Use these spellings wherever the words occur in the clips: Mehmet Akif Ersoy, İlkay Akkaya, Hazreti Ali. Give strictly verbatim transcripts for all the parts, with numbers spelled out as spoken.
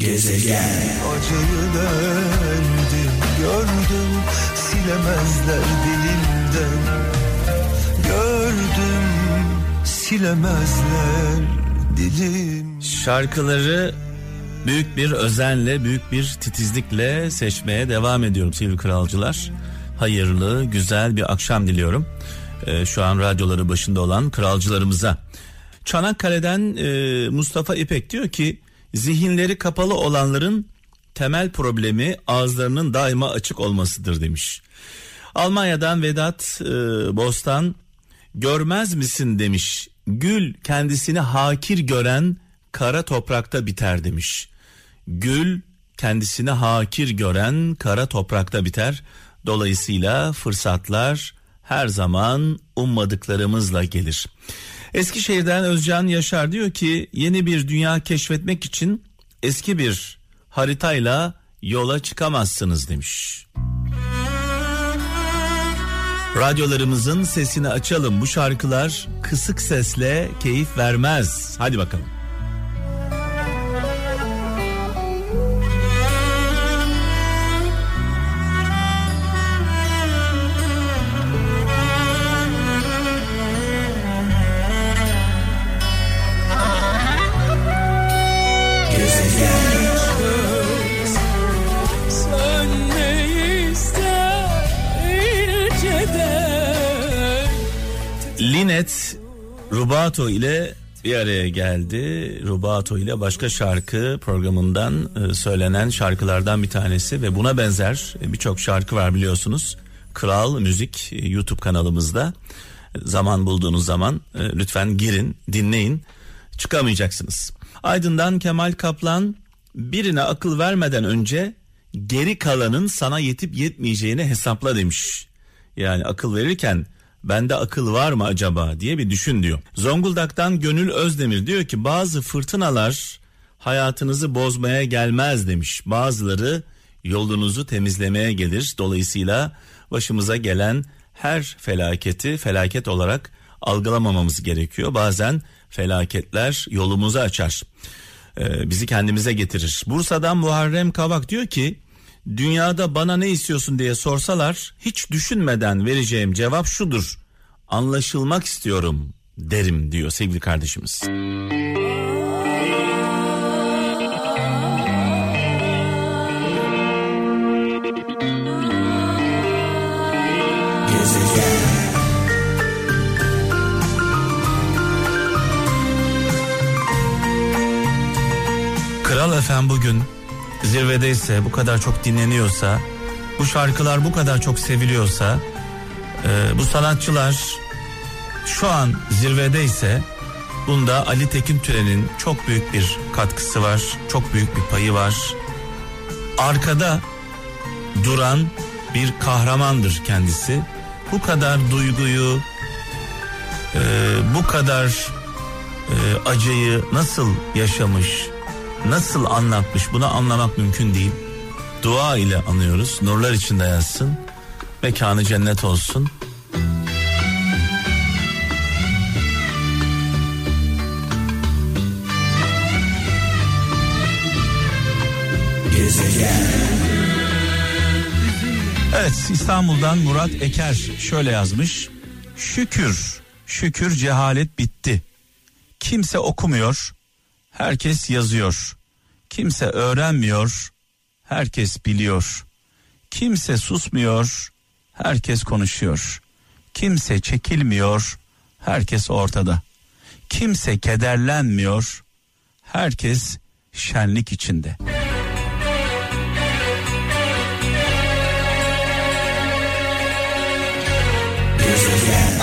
Gezegen. Acıyı derdim gördüm, silemezler dilimden. Gördüm, silemezler dilim. Şarkıları büyük bir özenle, büyük bir titizlikle seçmeye devam ediyorum sevgili kralcılar. Hayırlı, güzel bir akşam diliyorum. Ee, şu an radyoları başında olan kralcılarımıza. Çanakkale'den e, Mustafa İpek diyor ki, zihinleri kapalı olanların temel problemi ağızlarının daima açık olmasıdır demiş. Almanya'dan Vedat e, Bostan, görmez misin demiş, gül kendisini hakir gören kara toprakta biter demiş. Gül kendisini hakir gören kara toprakta biter. Dolayısıyla fırsatlar her zaman ummadıklarımızla gelir. Eskişehir'den Özcan Yaşar diyor ki, yeni bir dünya keşfetmek için eski bir haritayla yola çıkamazsınız demiş. Radyolarımızın sesini açalım, bu şarkılar kısık sesle keyif vermez. Hadi bakalım. Linet Rubato ile bir araya geldi. Rubato ile başka şarkı programından söylenen şarkılardan bir tanesi ve buna benzer birçok şarkı var biliyorsunuz. Kral Müzik YouTube kanalımızda. Zaman bulduğunuz zaman lütfen girin, dinleyin. Çıkamayacaksınız. Aydın'dan Kemal Kaplan, birine akıl vermeden önce geri kalanın sana yetip yetmeyeceğini hesapla demiş. Yani akıl verirken bende akıl var mı acaba diye bir düşün diyor. Zonguldak'tan Gönül Özdemir diyor ki, bazı fırtınalar hayatınızı bozmaya gelmez demiş. Bazıları yolunuzu temizlemeye gelir. Dolayısıyla başımıza gelen her felaketi felaket olarak algılamamamız gerekiyor. Bazen felaketler yolumuzu açar. Ee, bizi kendimize getirir. Bursa'dan Muharrem Kavak diyor ki, dünyada bana ne istiyorsun diye sorsalar hiç düşünmeden vereceğim cevap şudur: anlaşılmak istiyorum derim diyor sevgili kardeşimiz. Kral Efem bugün zirvedeyse, bu kadar çok dinleniyorsa, bu şarkılar bu kadar çok seviliyorsa, e, bu sanatçılar şu an zirvedeyse, bunda Ali Tekin Türen'in çok büyük bir katkısı var, çok büyük bir payı var. Arkada duran bir kahramandır kendisi. Bu kadar duyguyu, e, bu kadar e, acıyı nasıl yaşamış, nasıl anlatmış, bunu anlamak mümkün değil. Dua ile anıyoruz. Nurlar içinde yatsın, mekanı cennet olsun. Evet, İstanbul'dan Murat Eker şöyle yazmış: Şükür, şükür cehalet bitti. Kimse okumuyor, herkes yazıyor. Kimse öğrenmiyor, herkes biliyor. Kimse susmuyor, herkes konuşuyor. Kimse çekilmiyor, herkes ortada. Kimse kederlenmiyor, herkes şenlik içinde.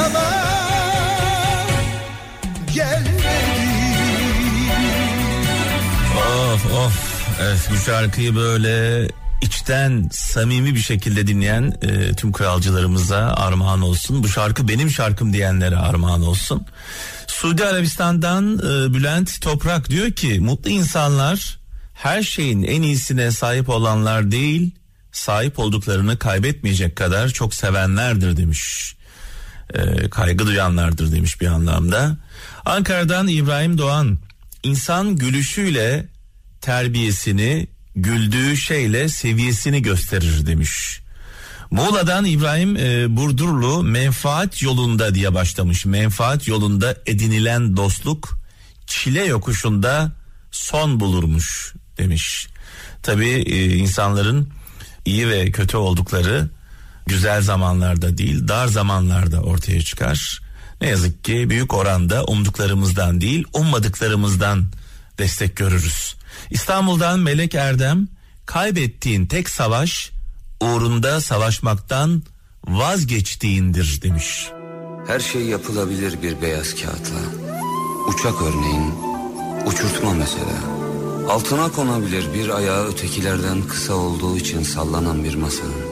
Ama Of of evet, bu şarkıyı böyle içten samimi bir şekilde dinleyen e, tüm kralcılarımıza armağan olsun. Bu şarkı benim şarkım diyenlere armağan olsun. Suudi Arabistan'dan e, Bülent Toprak diyor ki, mutlu insanlar her şeyin en iyisine sahip olanlar değil, sahip olduklarını kaybetmeyecek kadar çok sevenlerdir demiş. E, kaygı duyanlardır demiş bir anlamda. Ankara'dan İbrahim Doğan, insan gülüşüyle terbiyesini, güldüğü şeyle seviyesini gösterir demiş. Muğla'dan İbrahim e, Burdurlu, menfaat yolunda diye başlamış. Menfaat yolunda edinilen dostluk çile yokuşunda son bulurmuş demiş. Tabii e, insanların iyi ve kötü oldukları güzel zamanlarda değil, dar zamanlarda ortaya çıkar. Ne yazık ki büyük oranda umduklarımızdan değil, ummadıklarımızdan destek görürüz. İstanbul'dan Melek Erdem, kaybettiğin tek savaş uğrunda savaşmaktan vazgeçtiğindir demiş. Her şey yapılabilir bir beyaz kağıtla. Uçak örneğin, uçurtma mesela. Altına konabilir bir ayağı ötekilerden kısa olduğu için sallanan bir masanın.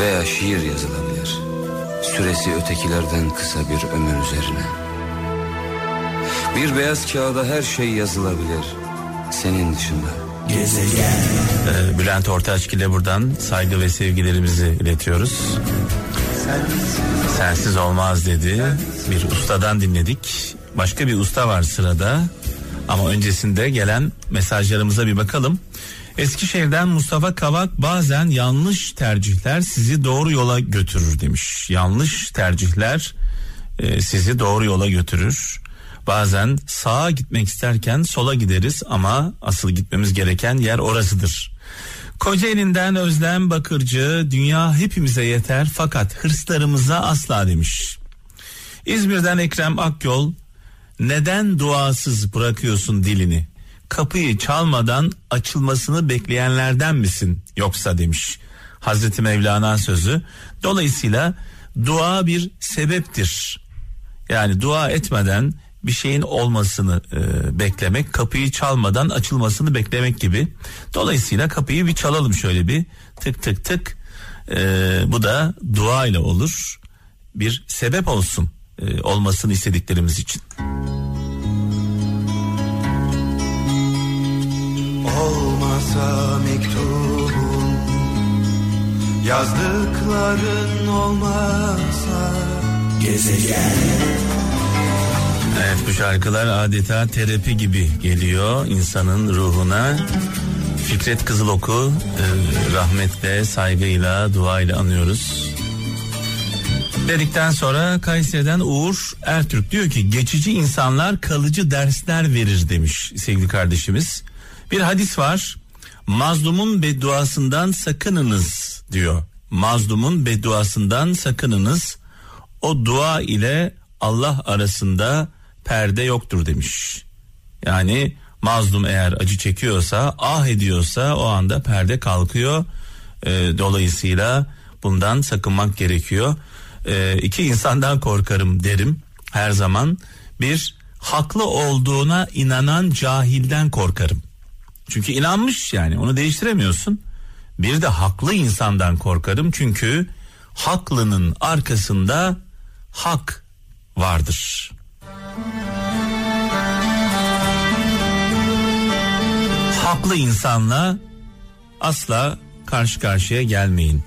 Veya şiir yazılabilir. Süresi ötekilerden kısa bir ömür üzerine. Bir beyaz kağıda her şey yazılabilir. Senin dışında. Gezegen. Ee, Bülent Ortaçgil'e buradan saygı ve sevgilerimizi iletiyoruz. Sensiz, Sensiz olmaz dedi. Sensiz. Bir ustadan dinledik. Başka bir usta var sırada. Ama öncesinde gelen mesajlarımıza bir bakalım. Eskişehir'den Mustafa Kavak, bazen yanlış tercihler sizi doğru yola götürür demiş. Yanlış tercihler e, sizi doğru yola götürür. Bazen sağa gitmek isterken sola gideriz ama asıl gitmemiz gereken yer orasıdır. Kocaeli'nden Özlem Bakırcı, dünya hepimize yeter fakat hırslarımıza asla demiş. İzmir'den Ekrem Akyol, neden duasız bırakıyorsun dilini? Kapıyı çalmadan açılmasını bekleyenlerden misin yoksa demiş. Hazreti Mevlana sözü. Dolayısıyla dua bir sebeptir. Yani dua etmeden bir şeyin olmasını e, beklemek, kapıyı çalmadan açılmasını beklemek gibi. Dolayısıyla kapıyı bir çalalım, şöyle bir tık tık tık. E, bu da dua ile olur. Bir sebep olsun e, olmasını istediklerimiz için. Olmasa mektubun, yazdıkların olmasa gezegen. Evet, bu şarkılar adeta terapi gibi geliyor insanın ruhuna. Fikret Kızılok'u e, rahmetle, saygıyla, duayla anıyoruz. Dedikten sonra Kayseri'den Uğur Ertürk diyor ki, geçici insanlar kalıcı dersler verir demiş sevgili kardeşimiz. Bir hadis var. Mazlumun bedduasından sakınınız diyor. Mazlumun bedduasından sakınınız. O dua ile Allah arasında perde yoktur demiş. Yani mazlum eğer acı çekiyorsa, ah ediyorsa o anda perde kalkıyor. E, dolayısıyla bundan sakınmak gerekiyor. E, iki insandan korkarım derim her zaman. Bir, haklı olduğuna inanan cahilden korkarım. Çünkü inanmış, yani onu değiştiremiyorsun. Bir de haklı insandan korkarım. Çünkü haklının arkasında hak vardır. Haklı insanla asla karşı karşıya gelmeyin.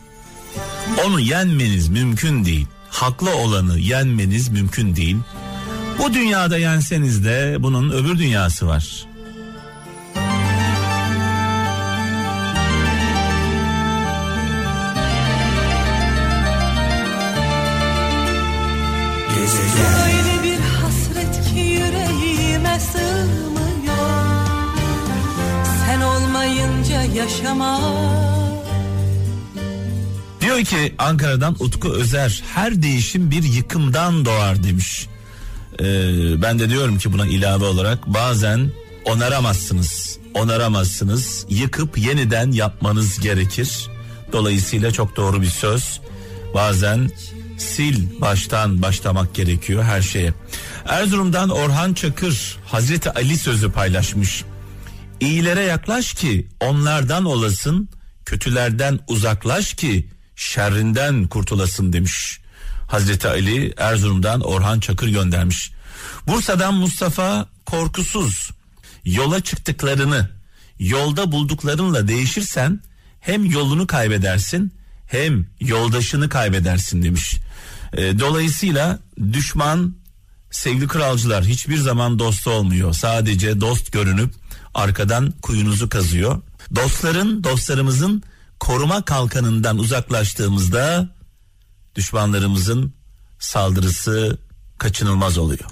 Onu yenmeniz mümkün değil. Haklı olanı yenmeniz mümkün değil. Bu dünyada yenseniz de bunun öbür dünyası var. Öyle bir hasret ki yüreğime sığmıyor. Sen olmayınca yaşama. Diyor ki Ankara'dan Utku Özer, her değişim bir yıkımdan doğar demiş. Ee, ben de diyorum ki buna ilave olarak bazen onaramazsınız. Onaramazsınız. Yıkıp yeniden yapmanız gerekir. Dolayısıyla çok doğru bir söz. Bazen sil baştan başlamak gerekiyor her şeye. Erzurum'dan Orhan Çakır Hazreti Ali sözü paylaşmış. İyilere yaklaş ki onlardan olasın, kötülerden uzaklaş ki şerrinden kurtulasın demiş. Hazreti Ali, Erzurum'dan Orhan Çakır göndermiş. Bursa'dan Mustafa Korkusuz, yola çıktıklarını yolda bulduklarınla değişirsen hem yolunu kaybedersin hem yoldaşını kaybedersin demiş. Dolayısıyla düşman, sevgili kralcılar, hiçbir zaman dost olmuyor. Sadece dost görünüp arkadan kuyunuzu kazıyor. Dostların, dostlarımızın koruma kalkanından uzaklaştığımızda düşmanlarımızın saldırısı kaçınılmaz oluyor.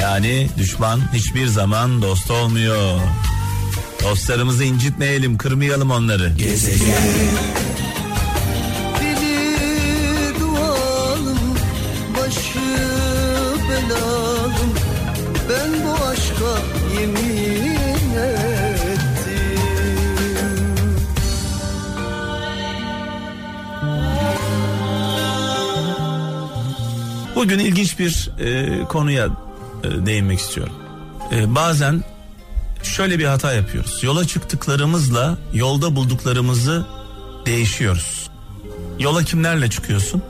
Yani düşman hiçbir zaman dost olmuyor. Dostlarımızı incitmeyelim, kırmayalım onları. Gezegen. Dili dualım, başı belalım. Ben bu aşka yemin ettim. Bugün ilginç bir e, konuya e, değinmek istiyorum. E, bazen şöyle bir hata yapıyoruz. Yola çıktıklarımızla yolda bulduklarımızı değişiyoruz. Yola kimlerle çıkıyorsun?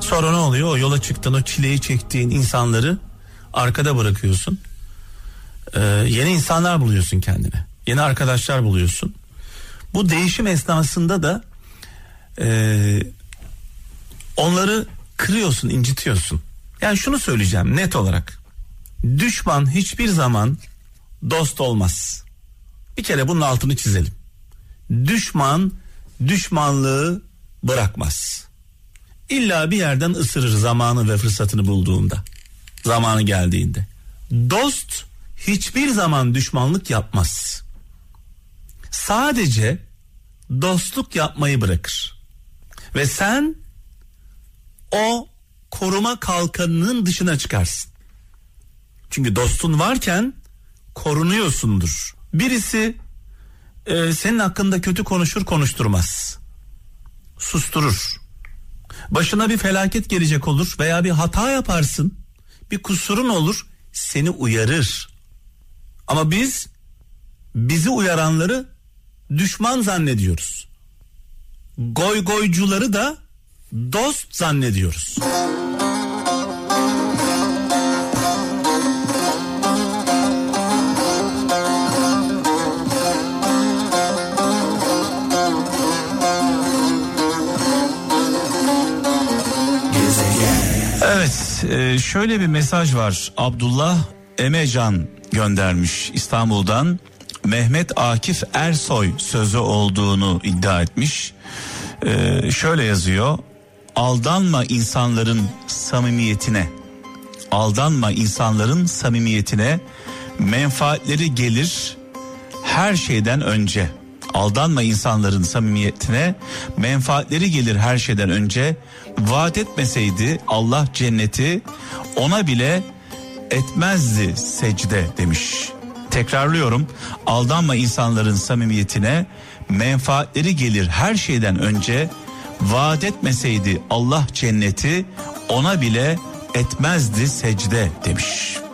Sonra ne oluyor? O yola çıktığın, o çileyi çektiğin insanları arkada bırakıyorsun. Ee, yeni insanlar buluyorsun kendine. Yeni arkadaşlar buluyorsun. Bu değişim esnasında da e, onları kırıyorsun, incitiyorsun. Yani şunu söyleyeceğim net olarak. Düşman hiçbir zaman dost olmaz. Bir kere bunun altını çizelim. Düşman düşmanlığı bırakmaz. İlla bir yerden ısırır zamanı ve fırsatını bulduğunda. Zamanı geldiğinde. Dost hiçbir zaman düşmanlık yapmaz. Sadece dostluk yapmayı bırakır. Ve sen o koruma kalkanının dışına çıkarsın. Çünkü dostun varken korunuyorsundur. Birisi e, senin hakkında kötü konuşur konuşturmaz. Susturur. Başına bir felaket gelecek olur veya bir hata yaparsın. Bir kusurun olur, seni uyarır. Ama biz bizi uyaranları düşman zannediyoruz. Goy goycuları da dost zannediyoruz. Evet, şöyle bir mesaj var. Abdullah Emecan göndermiş İstanbul'dan. Mehmet Akif Ersoy sözü olduğunu iddia etmiş. Şöyle yazıyor. Aldanma insanların samimiyetine. Aldanma insanların samimiyetine. Menfaatleri gelir her şeyden önce. Aldanma insanların samimiyetine, menfaatleri gelir her şeyden önce. Vaat etmeseydi Allah cenneti, ona bile etmezdi secde demiş. Tekrarlıyorum, aldanma insanların samimiyetine, menfaatleri gelir her şeyden önce. Vaat etmeseydi Allah cenneti, ona bile etmezdi secde demiş.